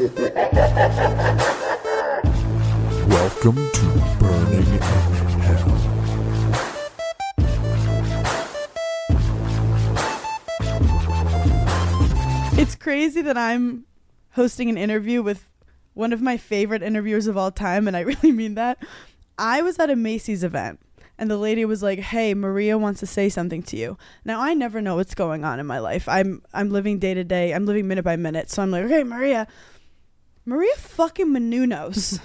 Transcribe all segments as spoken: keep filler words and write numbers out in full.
Welcome to Burning in Hell. It's crazy that I'm hosting an interview with one of my favorite interviewers of all time, and I really mean that. I was at a Macy's event, and the lady was like, hey, Maria wants to say something to you. Now, I never know what's going on in my life. I'm I'm living day to day. I'm living minute by minute. So I'm like, okay, Maria. Maria fucking Menounos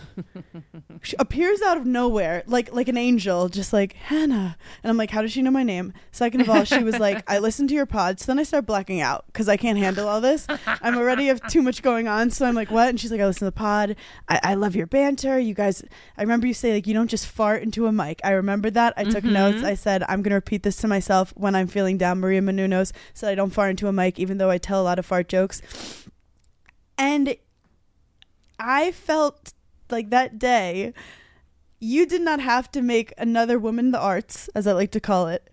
she appears out of nowhere like like an angel, just like, Hannah. And I'm like, how does she know my name? Second of all, she was like, I listened to your pod. So then I start blacking out because I can't handle all this. I'm already have too much going on. So I'm like, what? And she's like, I listen to the pod. I, I love your banter. You guys, I remember you say, like, you don't just fart into a mic. I remembered that. I took mm-hmm. notes. I said, I'm going to repeat this to myself when I'm feeling down. Maria Menounos said, I don't fart into a mic, even though I tell a lot of fart jokes. And I felt like that day you did not have to make another woman in the arts, as I like to call it,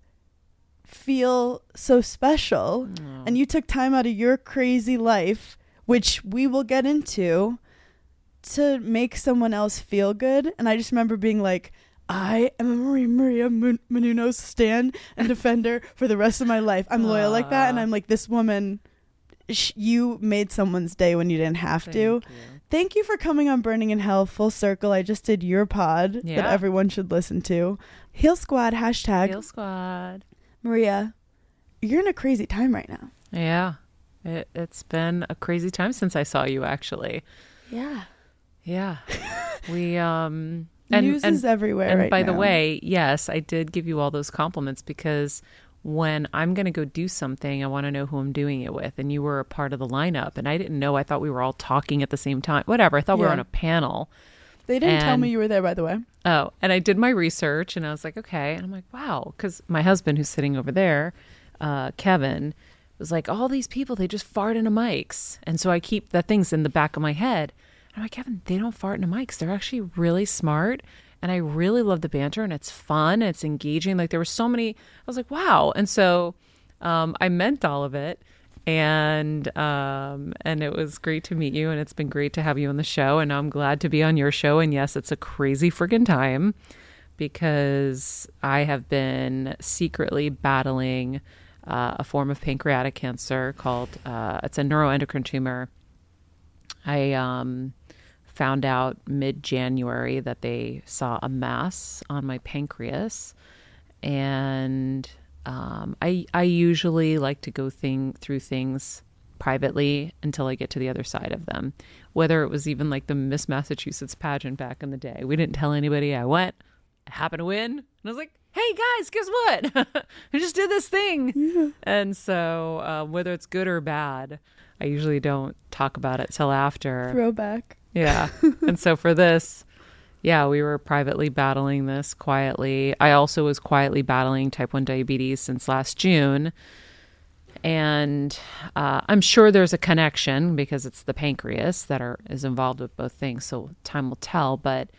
feel so special. Mm. And you took time out of your crazy life, which we will get into, to make someone else feel good. And I just remember being like, I am a Maria, Maria Menounos stan and defender for the rest of my life. I'm loyal uh. like that. And I'm like, this woman, sh- you made someone's day when you didn't have Thank to. You. Thank you for coming on Burning in Hell, full circle. I just did your pod yeah. that everyone should listen to. Heal Squad, hashtag. Heal Squad. Maria, you're in a crazy time right now. Yeah. It, it's been a crazy time since I saw you, actually. Yeah. Yeah. we um, and, News and, is everywhere and right now. And by the way, yes, I did give you all those compliments because when I'm going to go do something, I want to know who I'm doing it with. And you were a part of the lineup. And I didn't know. I thought we were all talking at the same time. Whatever. I thought yeah. we were on a panel. They didn't and, tell me you were there, by the way. Oh, and I did my research and I was like, okay. And I'm like, wow. Because my husband, who's sitting over there, uh, Kevin, was like, all these people, they just fart into mics. And so I keep the things in the back of my head. And I'm like, Kevin, they don't fart into mics. They're actually really smart. And I really love the banter and it's fun. And it's engaging. Like there were so many, I was like, wow. And so um, I meant all of it. And um, and it was great to meet you. And it's been great to have you on the show. And I'm glad to be on your show. And yes, it's a crazy friggin' time because I have been secretly battling uh, a form of pancreatic cancer called, uh, it's a neuroendocrine tumor. I, um, found out mid-January that they saw a mass on my pancreas. And um, I I usually like to go thing, through things privately until I get to the other side of them. Whether it was even like the Miss Massachusetts pageant back in the day. We didn't tell anybody. I went. I happened to win. And I was like, hey, guys, guess what? I just did this thing. Yeah. And so uh, whether it's good or bad, I usually don't talk about it till after. Throwback. Yeah. And so for this, yeah, we were privately battling this quietly. I also was quietly battling type one diabetes since last June. And uh, I'm sure there's a connection because it's the pancreas that are is involved with both things. So time will tell. But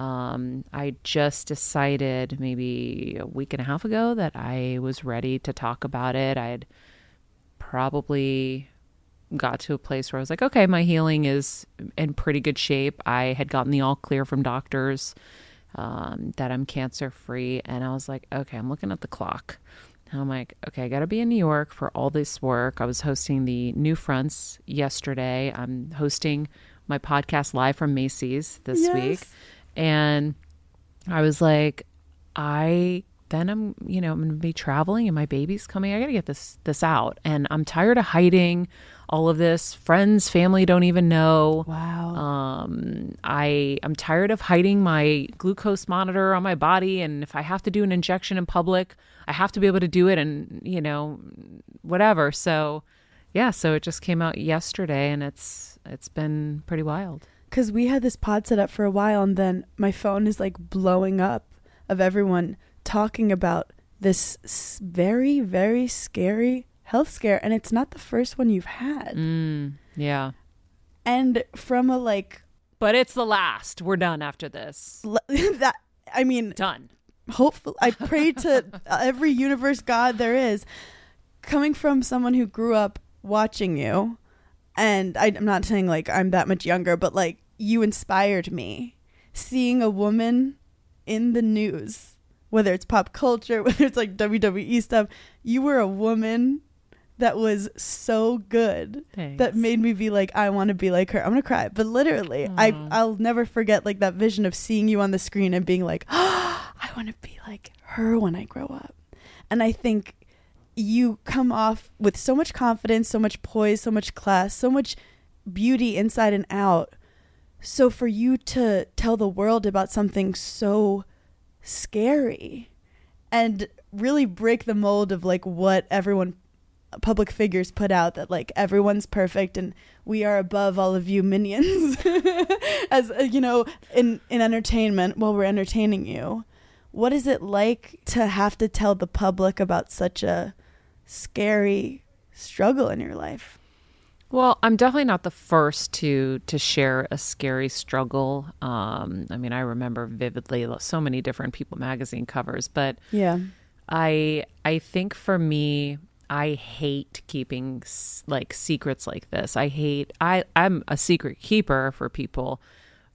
um, I just decided maybe a week and a half ago that I was ready to talk about it. I had probably got to a place where I was like, okay, my healing is in pretty good shape. I had gotten the all clear from doctors um, that I'm cancer free. And I was like, okay, I'm looking at the clock. And I'm like, okay, I got to be in New York for all this work. I was hosting the New Fronts yesterday. I'm hosting my podcast live from Macy's this yes. week. And I was like, I then I'm, you know, I'm going to be traveling and my baby's coming. I got to get this, this out. And I'm tired of hiding all of this. Friends, family don't even know. Wow. Um, I, I'm tired of hiding my glucose monitor on my body. And if I have to do an injection in public, I have to be able to do it and, you know, whatever. So yeah, so it just came out yesterday, and it's it's been pretty wild. Because we had this pod set up for a while, and then my phone is like blowing up of everyone talking about this very, very scary health scare, and it's not the first one you've had. Mm, yeah. And from a like... But it's the last. We're done after this. that I mean... Done. Hopefully, I pray to every universe god there is. Coming from someone who grew up watching you, and I, I'm not saying like I'm that much younger, but like you inspired me. Seeing a woman in the news, whether it's pop culture, whether it's like W W E stuff, you were a woman that was so good. Thanks. That made me be like, I want to be like her. I'm gonna cry, but literally, Aww. I I'll never forget like that vision of seeing you on the screen and being like, oh, I want to be like her when I grow up. And I think you come off with so much confidence, so much poise, so much class, so much beauty inside and out. So for you to tell the world about something so scary and really break the mold of like what everyone, public figures put out, that like everyone's perfect and we are above all of you minions as you know, in, in entertainment while we're entertaining you. What is it like to have to tell the public about such a scary struggle in your life? Well, I'm definitely not the first to to share a scary struggle. Um, I mean, I remember vividly so many different People magazine covers, but yeah, I I think for me, I hate keeping like secrets like this. I hate I I'm a secret keeper for people.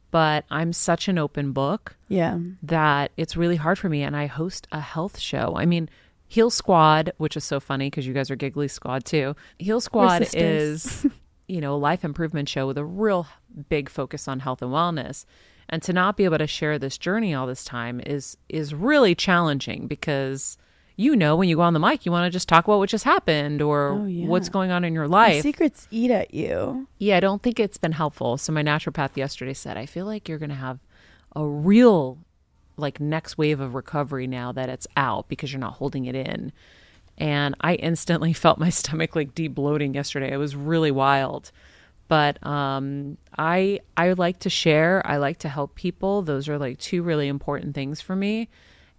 But I'm such an open book, yeah, that it's really hard for me. And I host a health show. I mean, Heal Squad, which is so funny because you guys are Giggly Squad too. Heal Squad is, you know, a life improvement show with a real big focus on health and wellness. And to not be able to share this journey all this time is is really challenging because, you know, when you go on the mic, you want to just talk about what just happened or oh, yeah. what's going on in your life. The secrets eat at you. Yeah, I don't think it's been helpful. So my naturopath yesterday said, I feel like you're going to have a real like next wave of recovery now that it's out because you're not holding it in. And I instantly felt my stomach like deep bloating yesterday. It was really wild. But um, I I like to share. I like to help people. Those are like two really important things for me.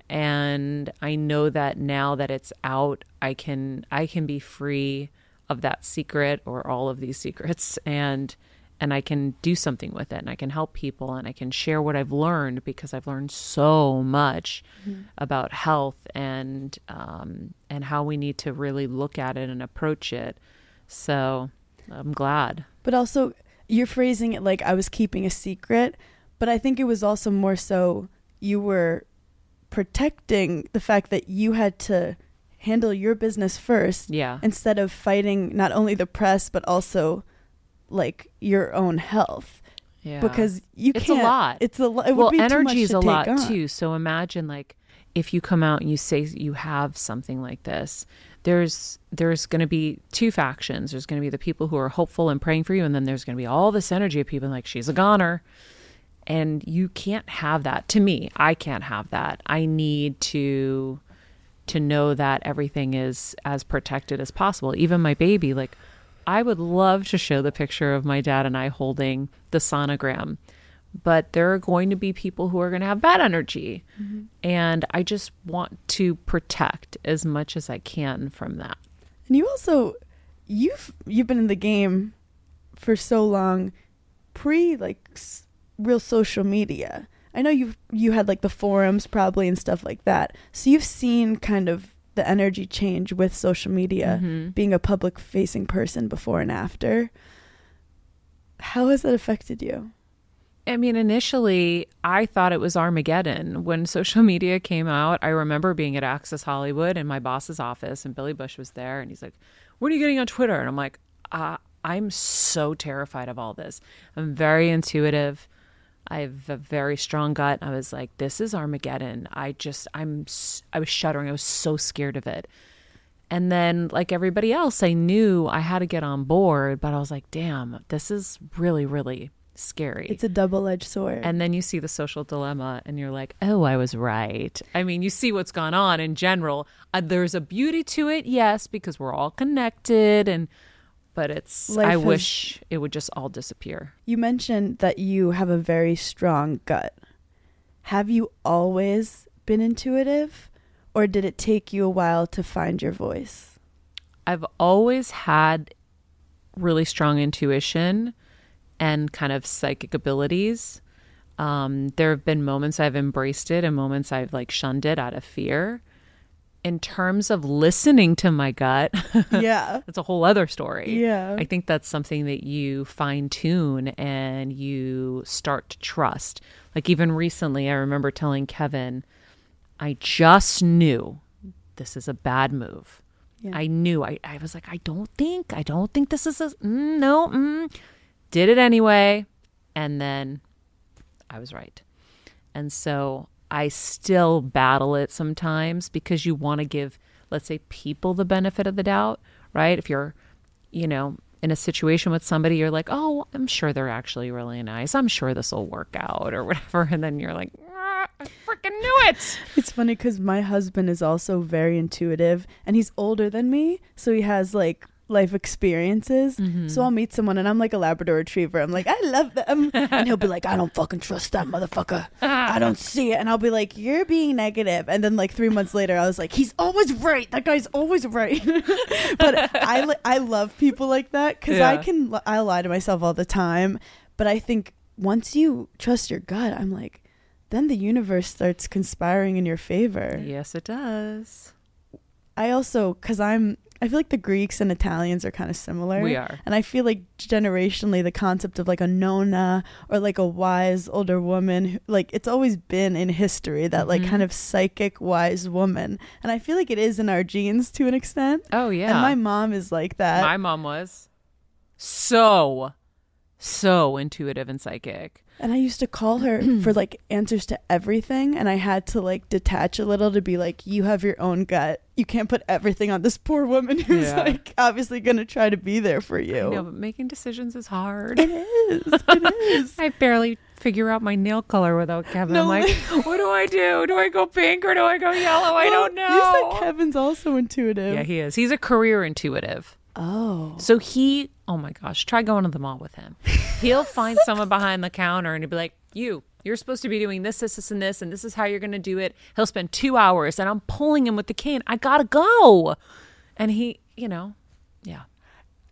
And I know that now that it's out, I can I can be free of that secret or all of these secrets, and and I can do something with it, and I can help people, and I can share what I've learned, because I've learned so much mm-hmm. about health and um, and how we need to really look at it and approach it. So I'm glad. But also, you're phrasing it like I was keeping a secret, but I think it was also more so you were protecting the fact that you had to handle your business first, yeah, instead of fighting not only the press but also like your own health, yeah, because you it's can't. It's a lot. It's a lot. It well, would be energy is a lot on. too. So imagine like if you come out and you say you have something like this, there's there's going to be two factions. There's going to be the people who are hopeful and praying for you, and then there's going to be all this energy of people like she's a goner. And you can't have that. To me, I can't have that. I need to to know that everything is as protected as possible. Even my baby, like I would love to show the picture of my dad and I holding the sonogram, but there are going to be people who are going to have bad energy. Mm-hmm. And I just want to protect as much as I can from that. And you also, you've, you've been in the game for so long, pre like... real social media. I know you you had like the forums probably and stuff like that. So you've seen kind of the energy change with social media, mm-hmm. being a public facing person before and after. How has that affected you? I mean, initially I thought it was Armageddon. When social media came out, I remember being at Access Hollywood in my boss's office and Billy Bush was there and he's like, "What are you getting on Twitter?" And I'm like, uh, I'm so terrified of all this. I'm very intuitive. I have a very strong gut. I was like, this is Armageddon. I just, I'm, I was shuddering. I was so scared of it. And then like everybody else, I knew I had to get on board, but I was like, damn, this is really, really scary. It's a double-edged sword. And then you see the social dilemma and you're like, oh, I was right. I mean, you see what's gone on in general. Uh, there's a beauty to it. Yes, because we're all connected and But it's, Life I wish has, it would just all disappear. You mentioned that you have a very strong gut. Have you always been intuitive, or did it take you a while to find your voice? I've always had really strong intuition and kind of psychic abilities. Um, there have been moments I've embraced it and moments I've like shunned it out of fear. In terms of listening to my gut, yeah, that's a whole other story. Yeah, I think that's something that you fine tune and you start to trust. Like even recently, I remember telling Kevin, I just knew this is a bad move. Yeah. I knew. I, I was like, I don't think, I don't think this is a, mm, no, mm. Did it anyway. And then I was right. And so I still battle it sometimes because you want to give, let's say, people the benefit of the doubt, right? If you're, you know, in a situation with somebody, you're like, oh, I'm sure they're actually really nice. I'm sure this will work out or whatever. And then you're like, ah, I freaking knew it. It's funny because my husband is also very intuitive and he's older than me. So he has like life experiences. Mm-hmm. So I'll meet someone and I'm like a Labrador retriever. I'm like, I love them. And he'll be like, I don't fucking trust that motherfucker. I don't see it. And I'll be like, you're being negative. And then like three months later, I was like, he's always right. That guy's always right. But I, li- I love people like that because yeah. I can, li- I lie to myself all the time. But I think once you trust your gut, I'm like, then the universe starts conspiring in your favor. Yes, it does. I also, because I'm, I feel like the Greeks and Italians are kind of similar. We are. And I feel like generationally the concept of like a nonna or like a wise older woman, like it's always been in history that mm-hmm. like kind of psychic wise woman. And I feel like it is in our genes to an extent. Oh, yeah. And my mom is like that. My mom was so, so intuitive and psychic. And I used to call her for like answers to everything. And I had to like detach a little to be like, you have your own gut. You can't put everything on this poor woman who's yeah. like obviously going to try to be there for you. No, but making decisions is hard. It is. It is. I barely figure out my nail color without Kevin. No, I'm like, what do I do? Do I go pink or do I go yellow? Well, I don't know. You said Kevin's also intuitive. Yeah, he is. He's a career intuitive. Oh. So he, oh my gosh, try going to the mall with him. He'll find someone behind the counter and he'll be like, you, you're supposed to be doing this, this, this, and this, and this is how you're going to do it. He'll spend two hours and I'm pulling him with the cane. I got to go. And he, you know, yeah.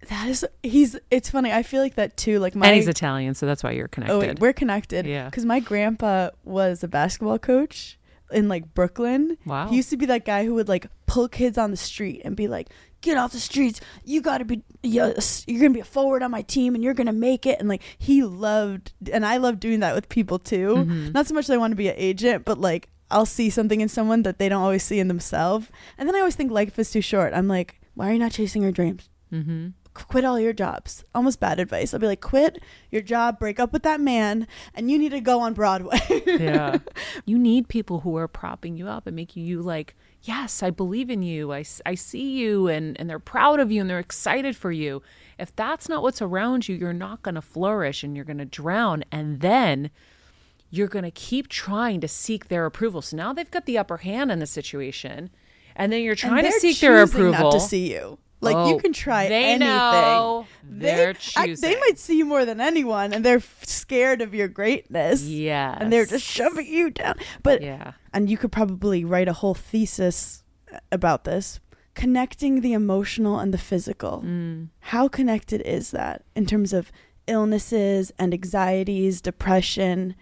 That is, he's, it's funny. I feel like that too. Like my, and he's Italian, so that's why you're connected. Oh, wait, we're connected. Yeah. Because my grandpa was a basketball coach in like Brooklyn. Wow. He used to be that guy who would like pull kids on the street and be like, get off the streets, you gotta be, you're gonna be a forward on my team and you're gonna make it. And like he loved, and I love doing that with people too. Mm-hmm. Not so much that I want to be an agent, but like I'll see something in someone that they don't always see in themselves. And then I always think life is too short. I'm like, why are you not chasing your dreams? Mm-hmm. Quit all your jobs. Almost bad advice. I'll be like, quit your job, break up with that man, and you need to go on Broadway. Yeah, you need people who are propping you up and making you like, yes, I believe in you. I, I see you, and, and they're proud of you and they're excited for you. If that's not what's around you, you're not going to flourish and you're going to drown. And then you're going to keep trying to seek their approval. So now they've got the upper hand in the situation. And then you're trying to seek their approval. Not to see you. Like oh, you can try they anything. Know they're they, choosing. I, they might see you more than anyone, and they're f- scared of your greatness. Yeah, and they're just shoving you down. But yeah, and you could probably write a whole thesis about this, connecting the emotional and the physical. Mm. How connected is that in terms of illnesses and anxieties, depression,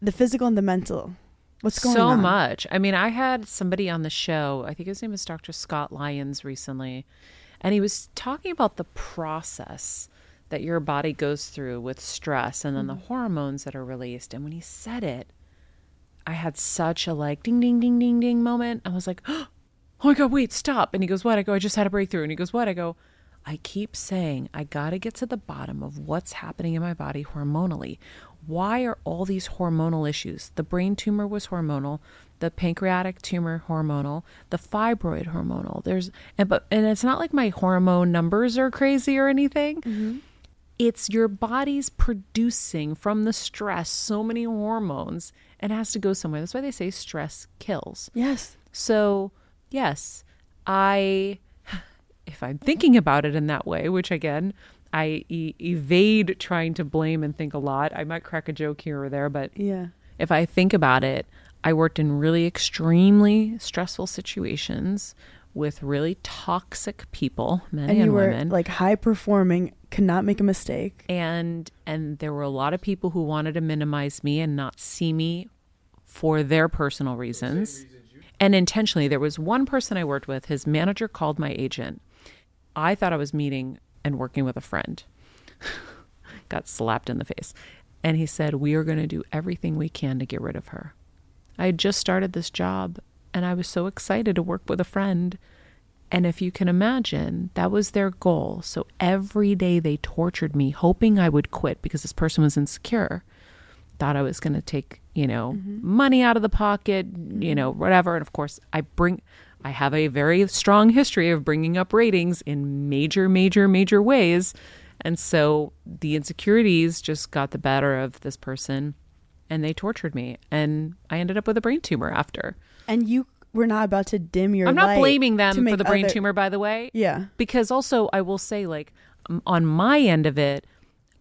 the physical and the mental? What's going on? So much. I mean, I had somebody on the show. I think his name is Doctor Scott Lyons recently. And he was talking about the process that your body goes through with stress and then mm-hmm. the hormones that are released. And when he said it, I had such a like ding, ding, ding, ding, ding moment. I was like, oh my God, wait, stop. And he goes, what? I go, I just had a breakthrough. And he goes, what? I go, I keep saying I got to get to the bottom of what's happening in my body hormonally. Why are all these hormonal issues? The brain tumor was hormonal. The pancreatic tumor hormonal, the fibroid hormonal. There's and but and it's not like my hormone numbers are crazy or anything. Mm-hmm. It's your body's producing from the stress so many hormones and has to go somewhere. That's why they say stress kills. Yes. So yes, I if I'm thinking about it in that way, which again, I e- evade trying to blame and think a lot. I might crack a joke here or there, but yeah, if I think about it, I worked in really extremely stressful situations with really toxic people, men and, and you were, women, like high performing, could not make a mistake. And, and there were a lot of people who wanted to minimize me and not see me for their personal reasons. The reasons you- and intentionally, there was one person I worked with, his manager called my agent. I thought I was meeting and working with a friend. Got slapped in the face. And he said, we are going to do everything we can to get rid of her. I had just started this job and I was so excited to work with a friend. And if you can imagine, that was their goal. So every day they tortured me, hoping I would quit because this person was insecure, thought I was going to take, you know, mm-hmm. money out of the pocket, mm-hmm. you know, whatever. And of course I bring, I have a very strong history of bringing up ratings in major, major, major ways. And so the insecurities just got the better of this person and they tortured me. And I ended up with a brain tumor after. And you were not about to dim your light. I'm not blaming them for the brain other... tumor, by the way. Yeah. Because also I will say, like, on my end of it,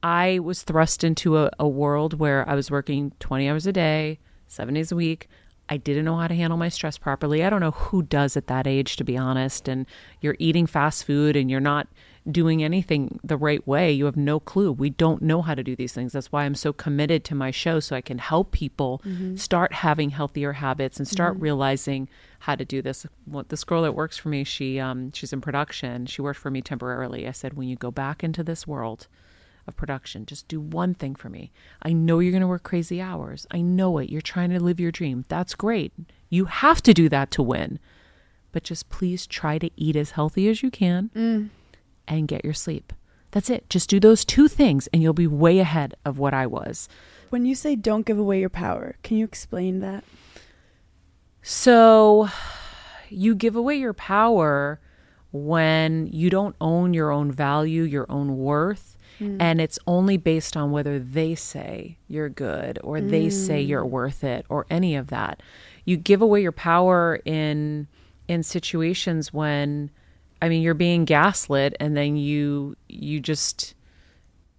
I was thrust into a, a world where I was working twenty hours a day, seven days a week. I didn't know how to handle my stress properly. I don't know who does at that age, to be honest. And you're eating fast food and you're not doing anything the right way. You have no clue. We don't know how to do these things. That's why I'm so committed to my show, so I can help people mm-hmm. start having healthier habits and start mm-hmm. realizing how to do this. Well, this girl that works for me, she um, she's in production. She worked for me temporarily. I said, when you go back into this world of production, just do one thing for me. I know you're going to work crazy hours. I know it. You're trying to live your dream. That's great. You have to do that to win. But just please try to eat as healthy as you can mm. and get your sleep. That's it. Just do those two things and you'll be way ahead of what I was. When you say don't give away your power, can you explain that? So you give away your power when you don't own your own value, your own worth. Mm. And it's only based on whether they say you're good or mm. they say you're worth it or any of that. You give away your power in in situations when, I mean, you're being gaslit and then you you just,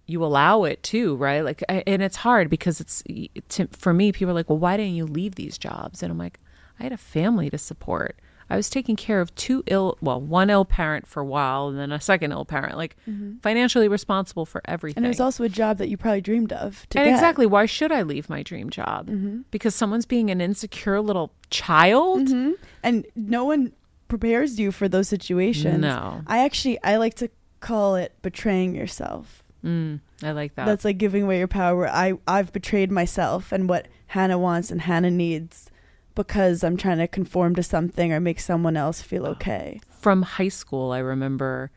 you allow it too, right? Like, and it's hard because it's, to, for me, people are like, well, why didn't you leave these jobs? And I'm like, I had a family to support. I was taking care of two ill, well, one ill parent for a while and then a second ill parent, like mm-hmm. financially responsible for everything. And it was also a job that you probably dreamed of to and get. Exactly. Why should I leave my dream job? Mm-hmm. Because someone's being an insecure little child. Mm-hmm. And no one prepares you for those situations. No. I actually, I like to call it betraying yourself. Mm, I like that. That's like giving away your power. I, I've betrayed myself and what Hannah wants and Hannah needs, because I'm trying to conform to something or make someone else feel okay. From high school, I remember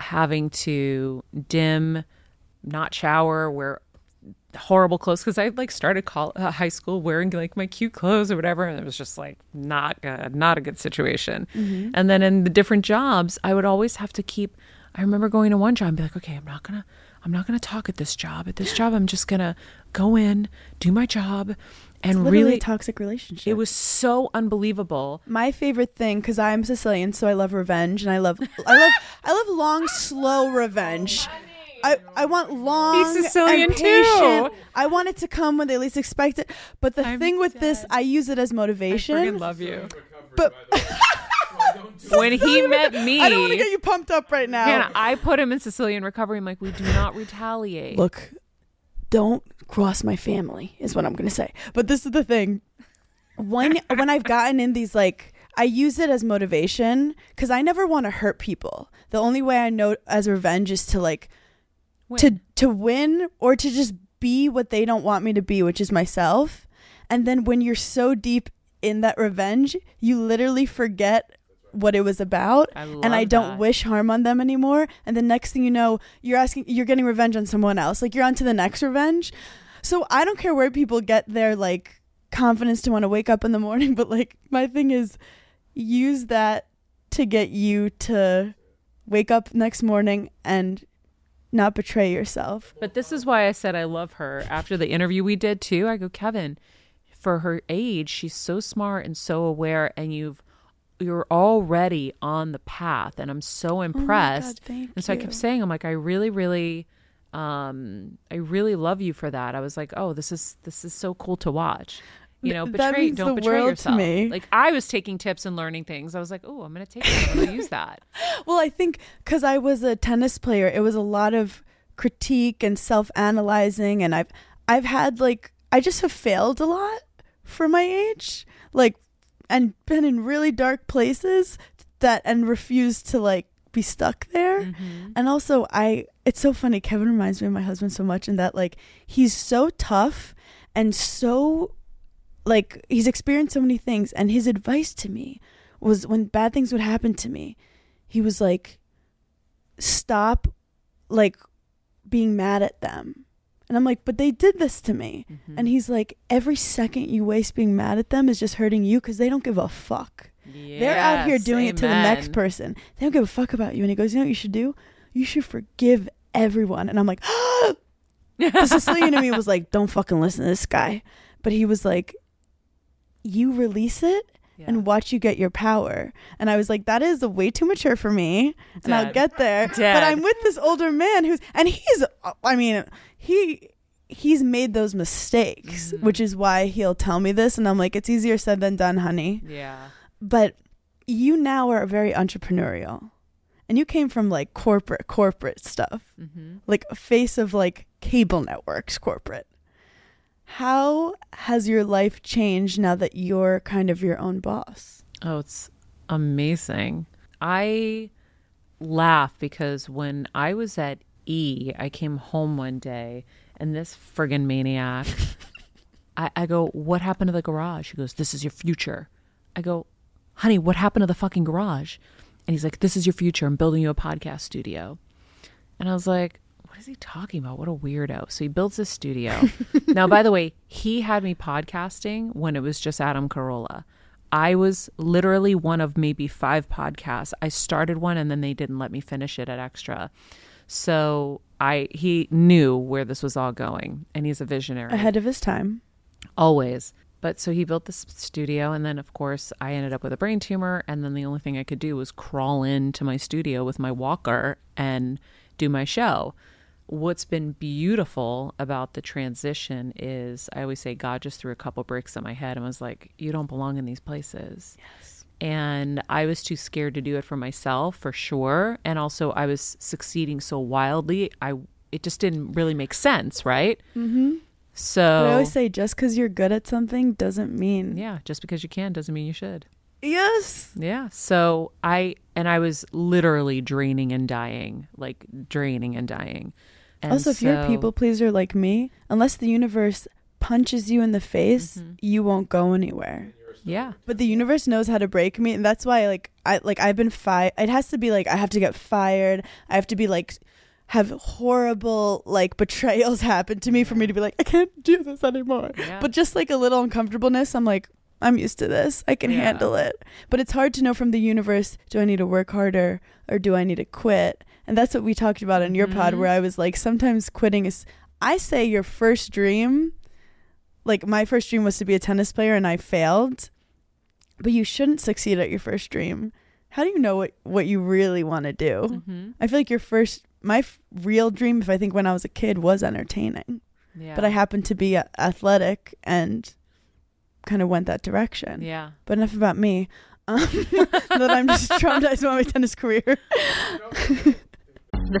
having to dim, not shower, wear horrible clothes, because I like started college, uh, high school wearing like my cute clothes or whatever, and it was just like not good, not a good situation. Mm-hmm. And then in the different jobs, I would always have to keep. I remember going to one job and be like, okay, I'm not gonna, I'm not gonna talk at this job. At this job, I'm just gonna go in, do my job. And it's really a toxic relationship. It was so unbelievable. My favorite thing, because I'm Sicilian, so I love revenge, and I love, I love, I love long, slow revenge. I, I want long. He's Sicilian and patient. Too. I want it to come when they least expect it. But the I'm thing with dead. This, I use it as motivation. I freaking love you. But when he met me, I don't want to get you pumped up right now. Man, I put him in Sicilian recovery. I'm like, we do not retaliate. Look, don't cross my family is what I'm gonna say. But this is the thing, when when I've gotten in these, like, I use it as motivation because I never want to hurt people. The only way I know as revenge is to like win. to to win or to just be what they don't want me to be, which is myself. And then when you're so deep in that revenge, you literally forget what it was about. I and I don't that. wish harm on them anymore. And the next thing you know, you're asking, you're getting revenge on someone else. Like, you're on to the next revenge. So I don't care where people get their like confidence to want to wake up in the morning, but like my thing is use that to get you to wake up next morning and not betray yourself. But this is why I said I love her. After the interview we did too, I go, Kevin, for her age, she's so smart and so aware, and you've you're already on the path, and I'm so impressed. Oh my God, and so you. I kept saying, I'm like, I really, really, um, I really love you for that. I was like, oh, this is this is so cool to watch. You know, betray, that means don't the betray world yourself. To me. Like, I was taking tips and learning things. I was like, oh, I'm going to take that. I'm going to use that. Well, I think because I was a tennis player, it was a lot of critique and self-analyzing. And I've, I've had like, I just have failed a lot for my age, like, and been in really dark places that, and refused to like be stuck there. Mm-hmm. And also I, it's so funny. Kevin reminds me of my husband so much in that, like, he's so tough and so, like, he's experienced so many things, and his advice to me was, when bad things would happen to me, he was like, stop like being mad at them. And I'm like, but they did this to me. Mm-hmm. And he's like, every second you waste being mad at them is just hurting you, because they don't give a fuck. Yes, they're out here doing amen. It to the next person. They don't give a fuck about you. And he goes, you know what you should do? You should forgive everyone. And I'm like, oh! The Sicilian in me was like, don't fucking listen to this guy. But he was like, you release it yeah. and watch you get your power. And I was like, that is way too mature for me. Dead. And I'll get there. Dead. But I'm with this older man who's, and he's, I mean, he he's made those mistakes, mm-hmm. which is why he'll tell me this. And I'm like, it's easier said than done, honey. Yeah. But you now are very entrepreneurial. And you came from like corporate, corporate stuff. Mm-hmm. Like a face of like cable networks, corporate. How has your life changed now that you're kind of your own boss? Oh, it's amazing. I laugh because when I was at E, I came home one day and this friggin' maniac, I, I go, what happened to the garage? He goes, this is your future. I go, honey, what happened to the fucking garage? And he's like, this is your future. I'm building you a podcast studio. And I was like, what is he talking about? What a weirdo. So he builds this studio. Now, by the way, he had me podcasting when it was just Adam Carolla. I was literally one of maybe five podcasts. I started one and then they didn't let me finish it at Extra. So I he knew where this was all going, and he's a visionary. Ahead of his time. Always. But so he built this studio, and then, of course, I ended up with a brain tumor, and then the only thing I could do was crawl into my studio with my walker and do my show. What's been beautiful about the transition is I always say God just threw a couple bricks at my head and was like, you don't belong in these places. Yes. And I was too scared to do it for myself, for sure. And also I was succeeding so wildly. I, it just didn't really make sense. Right. Mm-hmm. So but I always say just because you're good at something doesn't mean. Yeah. Just because you can doesn't mean you should. Yes. Yeah. So I, and I was literally draining and dying, like draining and dying. And also, if so, you're a people pleaser like me, unless the universe punches you in the face, mm-hmm. you won't go anywhere. Yeah. But the universe knows how to break me. And that's why, like, I, like I've been fired. It has to be like, I have to get fired. I have to be like, have horrible like betrayals happen to me for me to be like, I can't do this anymore. Yeah. But just like a little uncomfortableness, I'm like, I'm used to this. I can yeah. handle it. But it's hard to know from the universe, do I need to work harder or do I need to quit? And that's what we talked about on your mm-hmm. pod, where I was like, sometimes quitting is, I say your first dream, like my first dream was to be a tennis player and I failed, but you shouldn't succeed at your first dream. How do you know what, what you really want to do? Mm-hmm. I feel like your first, my f- real dream, if I think when I was a kid, was entertaining, yeah. but I happened to be a- athletic and kind of went that direction. Yeah. But enough about me. Um, that I'm just traumatized about my tennis career. The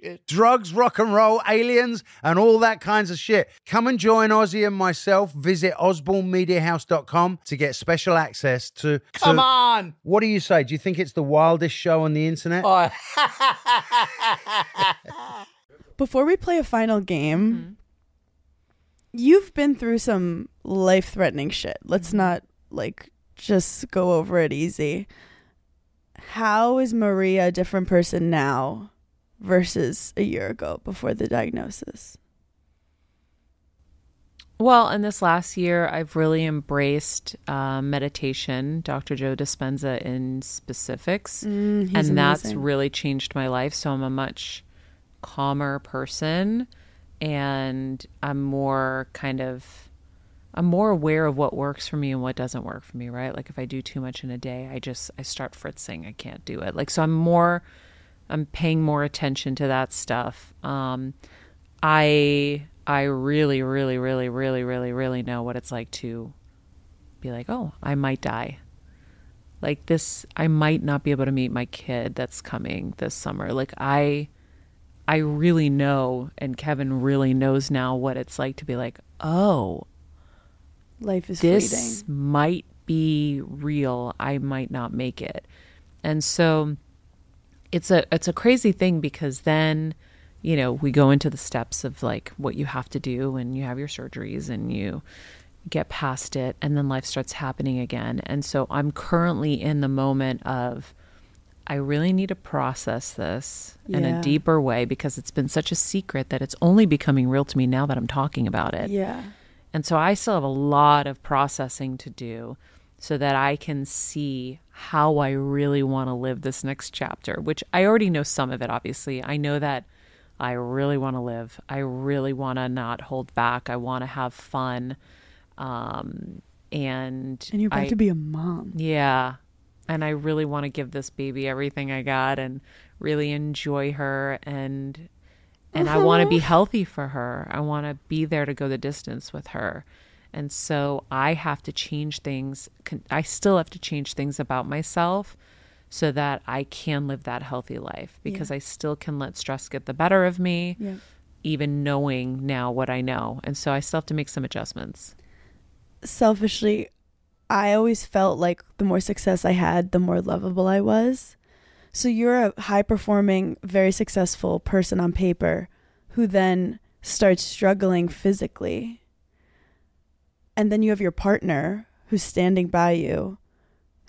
shit. shit. Drugs, rock and roll, aliens, and all that kinds of shit. Come and join Ozzy and myself. Visit osborne media house dot com to get special access to... to Come on! What do you say? Do you think it's the wildest show on the internet? Oh. Before we play a final game, mm-hmm. you've been through some life-threatening shit. Let's mm-hmm. not, like, just go over it easy. How is Maria a different person now versus a year ago before the diagnosis? Well, in this last year, I've really embraced uh, meditation, Doctor Joe Dispenza in specifics, mm, and amazing. That's really changed my life. So I'm a much calmer person, and I'm more kind of, I'm more aware of what works for me and what doesn't work for me, right? Like if I do too much in a day, I just, I start fritzing. I can't do it. Like, so I'm more, I'm paying more attention to that stuff. Um, I... I really, really, really, really, really, really know what it's like to be like, oh, I might die. Like this, I might not be able to meet my kid that's coming this summer. Like I, I really know, and Kevin really knows now what it's like to be like, oh, life is fleeting. This might be real. I might not make it. And so it's a, it's a crazy thing because then, you know, we go into the steps of like what you have to do when you have your surgeries and you get past it, and then life starts happening again. And so I'm currently in the moment of, I really need to process this yeah. in a deeper way because it's been such a secret that it's only becoming real to me now that I'm talking about it. Yeah. And so I still have a lot of processing to do so that I can see how I really want to live this next chapter, which I already know some of it, obviously. I know that I really want to live. I really want to not hold back. I want to have fun. Um, and and you're about I, to be a mom. Yeah. And I really want to give this baby everything I got and really enjoy her. And, and uh-huh. I want to be healthy for her. I want to be there to go the distance with her. And so I have to change things. I still have to change things about myself so that I can live that healthy life, because yeah. I still can let stress get the better of me, yeah. even knowing now what I know. And so I still have to make some adjustments. Selfishly, I always felt like the more success I had, the more lovable I was. So you're a high-performing, very successful person on paper who then starts struggling physically. And then you have your partner who's standing by you.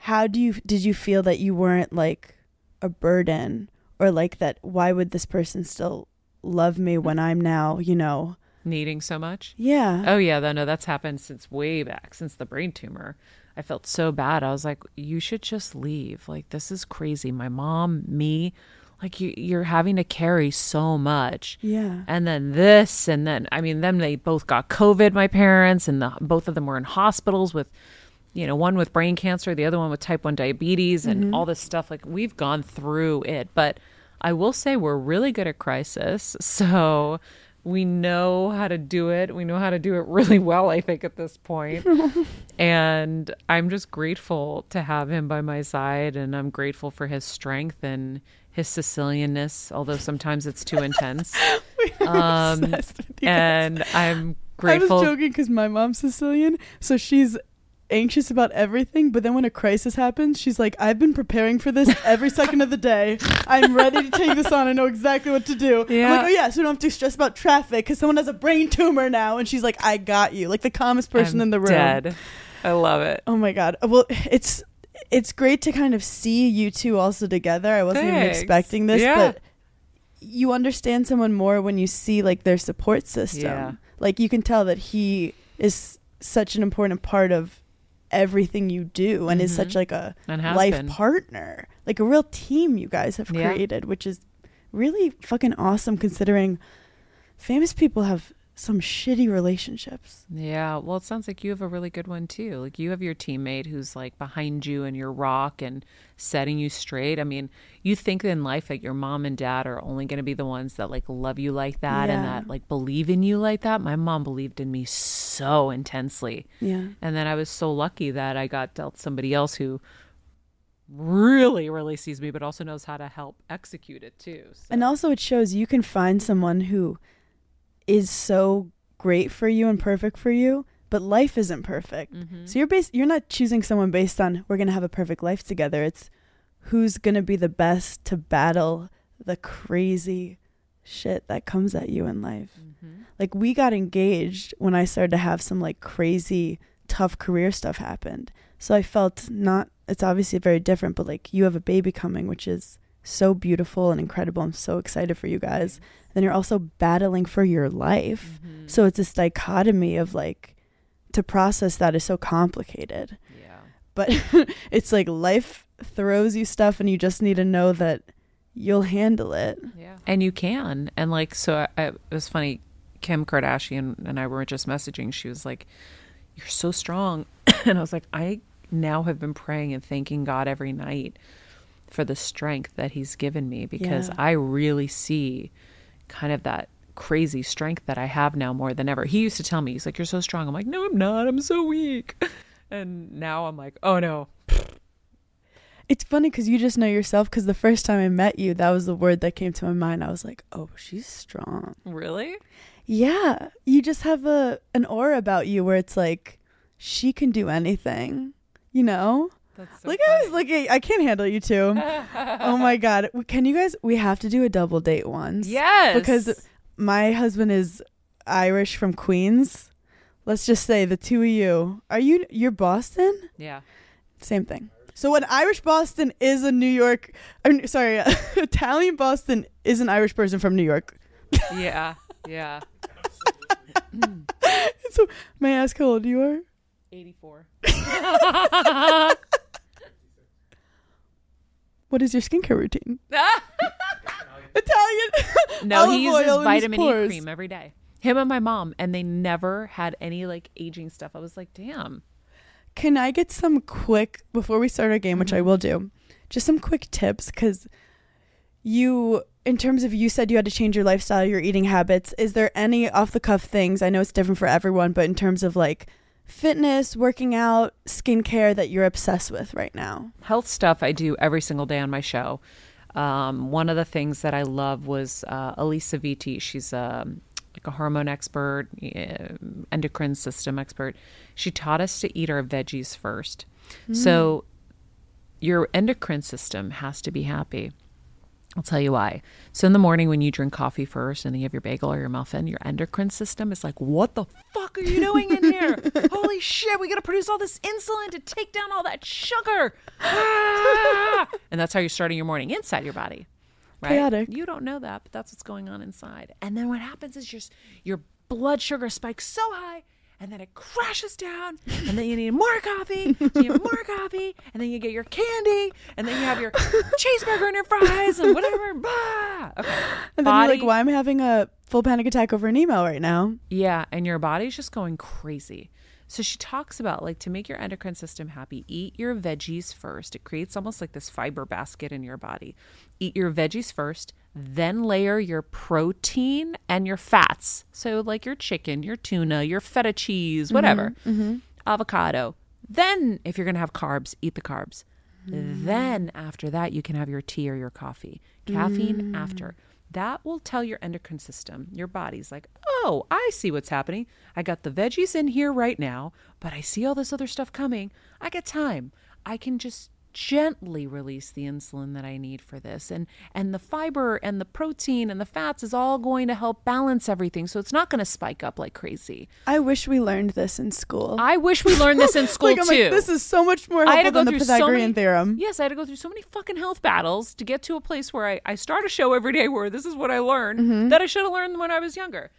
How do you, did you feel that you weren't like a burden, or like that, why would this person still love me when I'm now, you know, needing so much? Yeah. Oh yeah. No, that's happened since way back, since the brain tumor. I felt so bad. I was like, you should just leave. Like, this is crazy. My mom, me, like you, you're having to carry so much. Yeah. And then this, and then, I mean, then they both got COVID, my parents, and the, both of them were in hospitals with, you know, one with brain cancer, the other one with type one diabetes and mm-hmm. all this stuff. Like, we've gone through it, but I will say we're really good at crisis. So we know how to do it. We know how to do it really well, I think, at this point. And I'm just grateful to have him by my side. And I'm grateful for his strength and his Sicilianness, although sometimes it's too intense. We're um, obsessed with you guys. And I'm grateful. I was joking because my mom's Sicilian, so she's anxious about everything, but then when a crisis happens, she's like, I've been preparing for this every second of the day. I'm ready to take this on. I know exactly what to do. Yeah. I'm like, oh yeah, so you don't have to stress about traffic because someone has a brain tumor now. And she's like, I got you. Like the calmest person I'm in the room. Dead. I love it. Oh my god. Well, it's it's great to kind of see you two also together. I wasn't Thanks. even expecting this, yeah. but you understand someone more when you see like their support system. Yeah. Like you can tell that he is such an important part of everything you do, and mm-hmm. is such like a life been. partner, like a real team you guys have yeah. created, which is really fucking awesome considering famous people have some shitty relationships. Yeah, well, it sounds like you have a really good one too. Like you have your teammate who's like behind you and your rock and setting you straight. I mean, you think in life that your mom and dad are only going to be the ones that like love you like that yeah. and that like believe in you like that. My mom believed in me so intensely. Yeah. And then I was so lucky that I got dealt somebody else who really, really sees me, but also knows how to help execute it too. So. And also it shows you can find someone who is so great for you and perfect for you, but life isn't perfect. Mm-hmm. So you're bas- you're not choosing someone based on we're going to have a perfect life together. It's who's going to be the best to battle the crazy shit that comes at you in life. Mm-hmm. Like we got engaged when I started to have some like crazy tough career stuff happened. So I felt not, it's obviously very different, but like you have a baby coming, which is so beautiful and incredible. I'm so excited for you guys. Mm-hmm. Then you're also battling for your life. Mm-hmm. So it's this dichotomy of like, to process that is so complicated. Yeah. But it's like life throws you stuff and you just need to know that you'll handle it. Yeah. And you can. And like, so I, it was funny, Kim Kardashian and I were just messaging. She was like, you're so strong. And I was like, I now have been praying and thanking God every night for the strength that he's given me, because yeah. I really see kind of that crazy strength that I have now more than ever. He used to tell me, he's like, you're so strong. I'm like, no, I'm not. I'm so weak. And now I'm like, oh no. It's funny because you just know yourself, because the first time I met you, that was the word that came to my mind. I was like, oh, she's strong. Really? Yeah. You just have a an aura about you where it's like, she can do anything, you know? That's so like, funny. I was like, I can't handle you two. Oh my God. Can you guys, we have to do a double date once. Yes. Because my husband is Irish from Queens. Let's just say the two of you. Are you, you're Boston? Yeah. Same thing. So an Irish Boston is a New York, I'm sorry, uh, Italian Boston is an Irish person from New York. Yeah. Yeah. So may I ask how old you are? eighty-four. What is your skincare routine? Italian. No, he uses vitamin E cream every day. Him and my mom, and they never had any like aging stuff. I was like, damn. Can I get some quick, before we start our game, which mm-hmm. I will do, just some quick tips? Because you, in terms of, you said you had to change your lifestyle, your eating habits. Is there any off the cuff things? I know it's different for everyone, but in terms of like, fitness, working out, skincare that you're obsessed with right now? Health stuff I do every single day on my show. Um, one of the things that I love was uh, Alisa Vitti. She's a, like a hormone expert, endocrine system expert. She taught us to eat our veggies first. Mm. So your endocrine system has to be happy. I'll tell you why. So in the morning when you drink coffee first and then you have your bagel or your muffin, your endocrine system is like, what the fuck are you doing in here? Holy shit, we got to produce all this insulin to take down all that sugar. Ah! And that's how you're starting your morning inside your body. Right? Chaotic. You don't know that, but that's what's going on inside. And then what happens is your, your blood sugar spikes so high, and then it crashes down, and then you need more coffee, you need more coffee, and then you get your candy, and then you have your cheeseburger and your fries and whatever. Bah! Okay. And then body, you're like, why am I having a full panic attack over an email right now? Yeah, and your body's just going crazy. So she talks about, like, to make your endocrine system happy, eat your veggies first. It creates almost like this fiber basket in your body. Eat your veggies first, then layer your protein and your fats. So like your chicken, your tuna, your feta cheese, whatever, mm-hmm. avocado. Then if you're going to have carbs, eat the carbs. Mm. Then after that, you can have your tea or your coffee. Caffeine mm. after. That will tell your endocrine system, your body's like, oh, I see what's happening. I got the veggies in here right now, but I see all this other stuff coming. I got time. I can just gently release the insulin that I need for this, and and the fiber and the protein and the fats is all going to help balance everything, so it's not going to spike up like crazy. I wish we learned this in school. I wish we learned this in school. Like, I'm too like, this is so much more helpful than the Pythagorean so many, theorem. Yes, I had to go through so many fucking health battles to get to a place where I, I start a show every day where this is what I learned mm-hmm. that I should have learned when I was younger.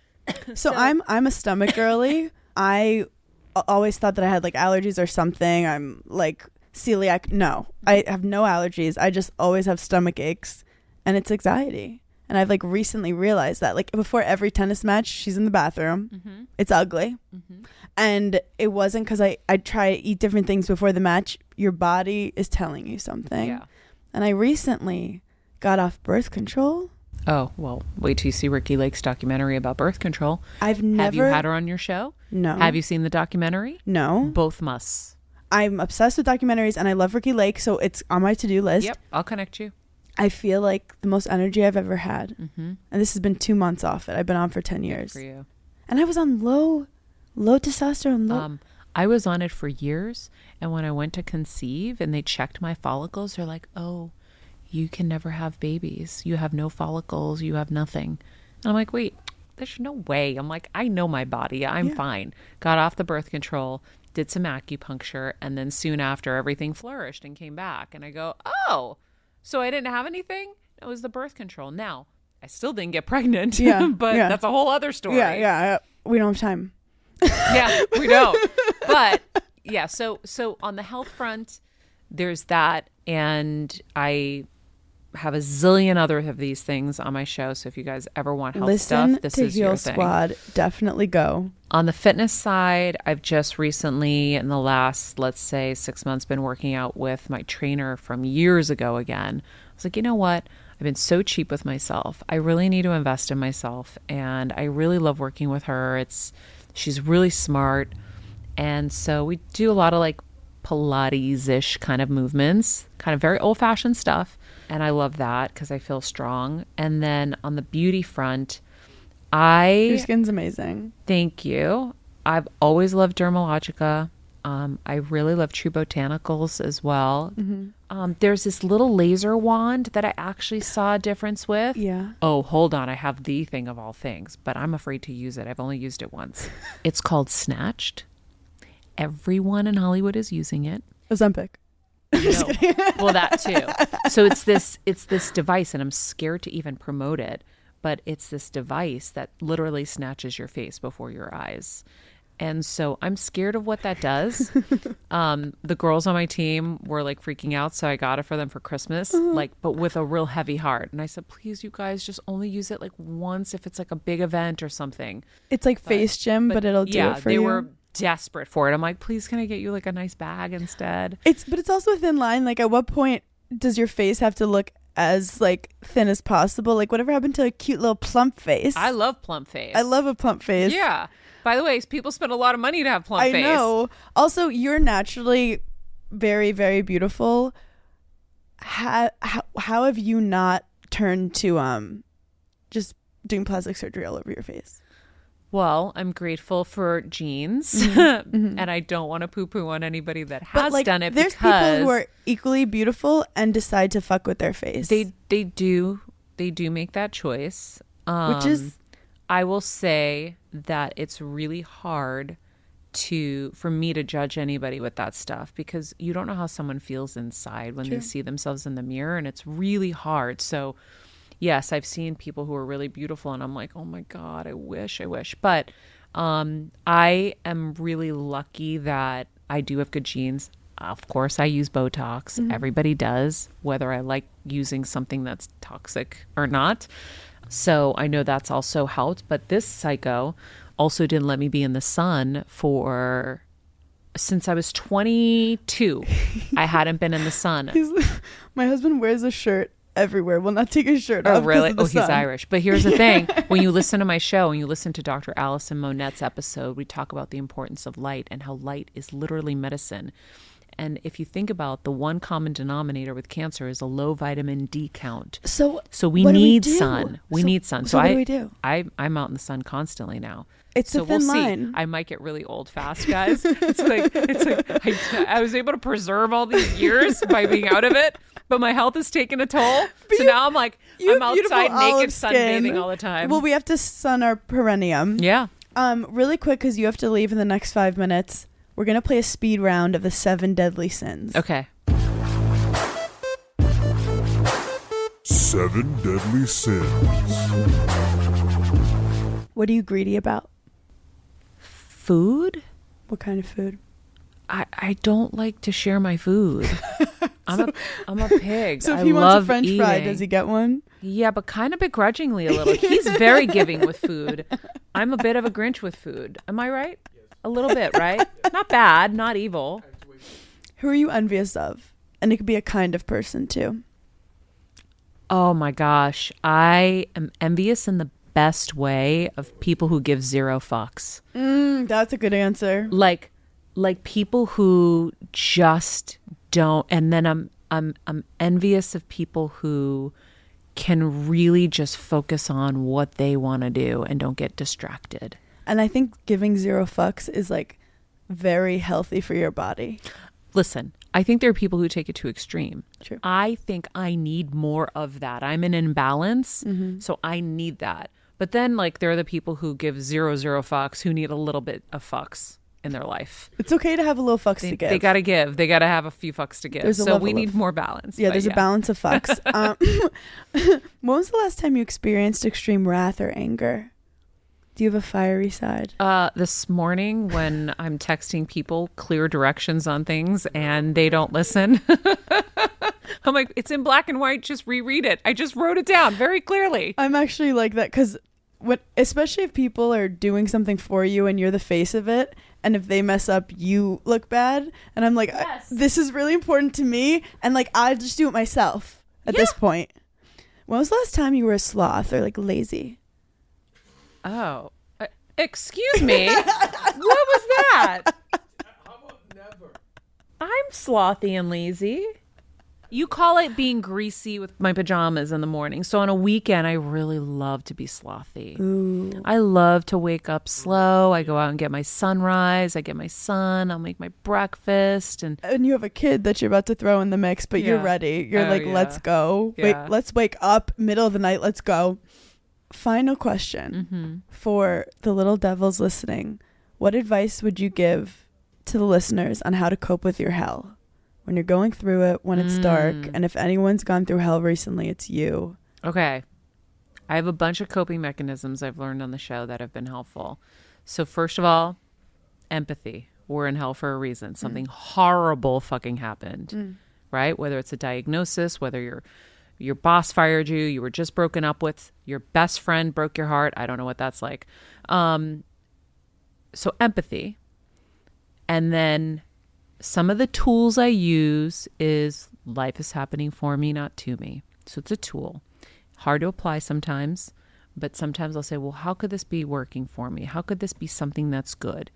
so, so I'm I'm a stomach girly. I always thought that I had like allergies or something. I'm like celiac. No, I have no allergies. I just always have stomach aches, and it's anxiety. And I've like recently realized that, like, before every tennis match, she's in the bathroom. Mm-hmm. It's ugly. Mm-hmm. And it wasn't because I, I try to eat different things before the match. Your body is telling you something. Yeah. And I recently got off birth control. Oh, well, wait till you see Ricky Lake's documentary about birth control. I've never. Have you had her on your show? No. Have you seen the documentary? No. Both musts. I'm obsessed with documentaries and I love Ricky Lake, so it's on my to-do list. Yep, I'll connect you. I feel like the most energy I've ever had. Mm-hmm. And this has been two months off it. I've been on for ten years. Good for you. And I was on low, low testosterone. Low. Um, I was on it for years. And when I went to conceive and they checked my follicles, they're like, oh, you can never have babies. You have no follicles. You have nothing. And I'm like, wait, there's no way. I'm like, I know my body. I'm yeah. fine. Got off the birth control, did some acupuncture. And then soon after, everything flourished and came back. And I go, oh. So I didn't have anything. It was the birth control. Now, I still didn't get pregnant, yeah, but yeah. that's a whole other story. Yeah, yeah. We don't have time. Yeah, we don't. But yeah, so so on the health front, there's that. And I have a zillion other of these things on my show. So if you guys ever want health Listen stuff, this is Heal your thing. Squad. Definitely go. On the fitness side, I've just recently in the last, let's say six months, been working out with my trainer from years ago again. I was like, you know what? I've been so cheap with myself. I really need to invest in myself. And I really love working with her. It's, she's really smart. And so we do a lot of like Pilates-ish kind of movements, kind of very old-fashioned stuff. And I love that because I feel strong. And then on the beauty front, I... Your skin's amazing. Thank you. I've always loved Dermalogica. Um, I really love True Botanicals as well. Mm-hmm. Um, there's this little laser wand that I actually saw a difference with. Yeah. Oh, hold on. I have the thing of all things, but I'm afraid to use it. I've only used it once. It's called Snatched. Everyone in Hollywood is using it. Ozempic. No. Well, that too. So it's this it's this device, and I'm scared to even promote it, but it's this device that literally snatches your face before your eyes. And so I'm scared of what that does. Um, the girls on my team were like freaking out, so I got it for them for Christmas, uh-huh. like, but with a real heavy heart. And I said, please, you guys, just only use it like once if it's like a big event or something. It's like but, face gym, but, but it'll do yeah, it for they you. Were desperate for it. I'm like, please, can I get you like a nice bag instead? It's but it's also a thin line. Like, at what point does your face have to look as like thin as possible? Like, whatever happened to a cute little plump face? I love plump face. I love a plump face. Yeah. By the way, people spend a lot of money to have plump I face. I know. Also, you're naturally very, very beautiful. How, how how have you not turned to um just doing plastic surgery all over your face? Well, I'm grateful for genes, mm-hmm. and I don't want to poo-poo on anybody that has but, like, done it. There's because people who are equally beautiful and decide to fuck with their face. They they do they do make that choice, um, which is. I will say that it's really hard to for me to judge anybody with that stuff because you don't know how someone feels inside when True. They see themselves in the mirror, and it's really hard. So, yes, I've seen people who are really beautiful, and I'm like, oh my God, I wish, I wish. But um, I am really lucky that I do have good genes. Of course, I use Botox. Mm-hmm. Everybody does, whether I like using something that's toxic or not. So I know that's also helped, but this psycho also didn't let me be in the sun for, since I was twenty-two, I hadn't been in the sun. He's, my husband wears a shirt everywhere, will not take his shirt oh, off. Oh, really? Of the oh, sun. He's Irish. But here's the thing. When you listen to my show and you listen to Doctor Allison Monette's episode, we talk about the importance of light and how light is literally medicine. And if you think about the one common denominator with cancer is a low vitamin D count. So, so we need sun. We need sun. So what do we do? I, I'm out in the sun constantly now. It's a thin line. I might get really old fast, guys. It's like it's like I, I was able to preserve all these years by being out of it, but my health has taken a toll. So now I'm like I'm outside naked sunbathing all the time. Well, we have to sun our perineum. Yeah. Um, really quick because you have to leave in the next five minutes. We're going to play a speed round of the seven deadly sins. Okay. Seven deadly sins. What are you greedy about? Food? What kind of food? I, I don't like to share my food. I'm so, a I'm a pig. So if I he wants a French eating. fry, does he get one? Yeah, but kind of begrudgingly a little. He's very giving with food. I'm a bit of a Grinch with food. Am I right? A little bit, right? Not bad, not evil. Who are you envious of? And it could be a kind of person, too. Oh, my gosh. I am envious in the best way of people who give zero fucks. Mm, that's a good answer. Like, like people who just don't, and then I'm I'm I'm envious of people who can really just focus on what they want to do and don't get distracted. And I think giving zero fucks is like very healthy for your body. Listen, I think there are people who take it to extreme. True. I think I need more of that. I'm in imbalance, mm-hmm. so I need that. But then like there are the people who give zero, zero fucks, who need a little bit of fucks in their life. It's okay to have a little fucks they, to give. They got to give. They got to have a few fucks to give. So we need of, more balance. Yeah, there's yeah. a balance of fucks. um, when was the last time you experienced extreme wrath or anger? Do you have a fiery side? Uh, this morning when I'm texting people clear directions on things and they don't listen. I'm like, it's in black and white. Just reread it. I just wrote it down very clearly. I'm actually like that because what, especially if people are doing something for you and you're the face of it, and if they mess up, you look bad. And I'm like, yes. This is really important to me. And like, I just do it myself at yeah. this point. When was the last time you were a sloth or like lazy? Oh, uh, excuse me. What was that? How about never? I'm slothy and lazy. You call it being greasy with my pajamas in the morning. So on a weekend, I really love to be slothy. Ooh. I love to wake up slow. I go out and get my sunrise. I get my sun. I'll make my breakfast. And and you have a kid that you're about to throw in the mix, but yeah. you're ready. You're oh, like, yeah. let's go. Yeah. Wait, let's wake up. Middle of the night. Let's go. Final question mm-hmm. for the little devils listening. What advice would you give to the listeners on how to cope with your hell? When you're going through it, when it's mm. dark, and if anyone's gone through hell recently, it's you. Okay. I have a bunch of coping mechanisms I've learned on the show that have been helpful. So first of all, empathy. We're in hell for a reason. Something mm. horrible fucking happened, mm. right? Whether it's a diagnosis, whether you're your boss fired you, you were just broken up with, your best friend broke your heart. I don't know what that's like. Um, so empathy. And then some of the tools I use is life is happening for me, not to me. So it's a tool. Hard to apply sometimes, but sometimes I'll say, well, how could this be working for me? How could this be something that's good?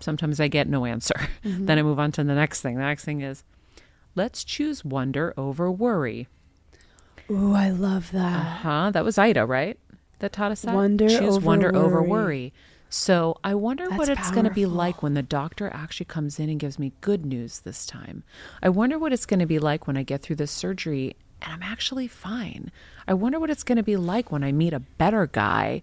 Sometimes I get no answer. Mm-hmm. Then I move on to the next thing. The next thing is, let's choose wonder over worry. Ooh, I love that. Uh-huh. That was Ida, right? That taught us that. Wonder Choose over wonder worry. over worry. So I wonder That's what it's going to be like when the doctor actually comes in and gives me good news this time. I wonder what it's going to be like when I get through this surgery and I'm actually fine. I wonder what it's going to be like when I meet a better guy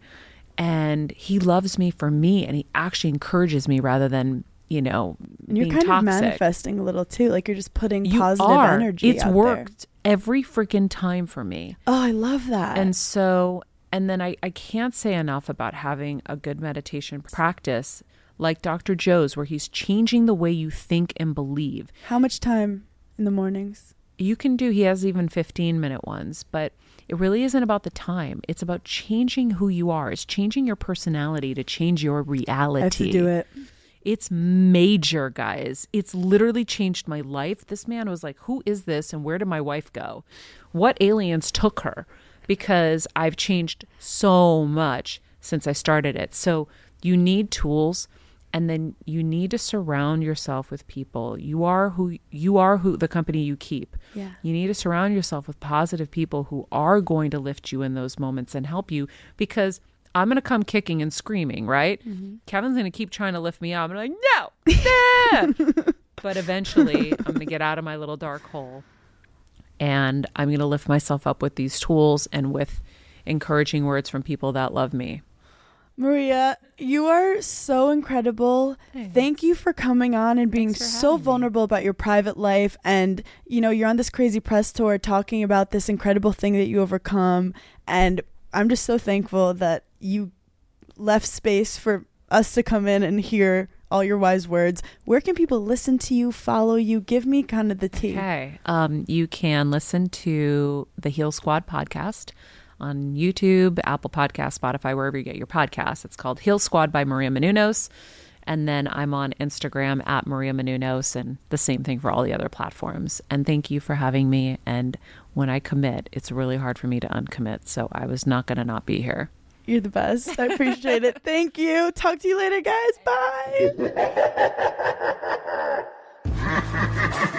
and he loves me for me and he actually encourages me rather than, you know, and you're being kind toxic. Of manifesting a little too. Like you're just putting you positive are. energy It's out worked. There. Every freaking time for me. Oh, I love that. And so, and then I, I can't say enough about having a good meditation practice like Doctor Joe's, where he's changing the way you think and believe. How much time in the mornings? You can do, he has even fifteen minute ones, but it really isn't about the time. It's about changing who you are. It's changing your personality to change your reality. I have to do it. It's major, guys. It's literally changed my life. This man was like, who is this and where did my wife go? What aliens took her? Because I've changed so much since I started it. So you need tools, and then you need to surround yourself with people. You are who you are who the company you keep. Yeah. You need to surround yourself with positive people who are going to lift you in those moments and help you, because I'm going to come kicking and screaming, right? Mm-hmm. Kevin's going to keep trying to lift me up. I'm like, no, nah! But eventually I'm going to get out of my little dark hole and I'm going to lift myself up with these tools and with encouraging words from people that love me. Maria, you are so incredible. Thanks. Thank you for coming on and being so vulnerable me. about your private life. And, you know, you're on this crazy press tour talking about this incredible thing that you overcome. And I'm just so thankful that you left space for us to come in and hear all your wise words. Where can people listen to you, follow you? Give me kind of the tea. Okay. Um, you can listen to the Heal Squad podcast on YouTube, Apple Podcasts, Spotify, wherever you get your podcasts. It's called Heal Squad by Maria Menounos. And then I'm on Instagram at Maria Menounos, and the same thing for all the other platforms. And thank you for having me. And when I commit, it's really hard for me to uncommit. So I was not going to not be here. You're the best. I appreciate it. Thank you. Talk to you later, guys. Bye.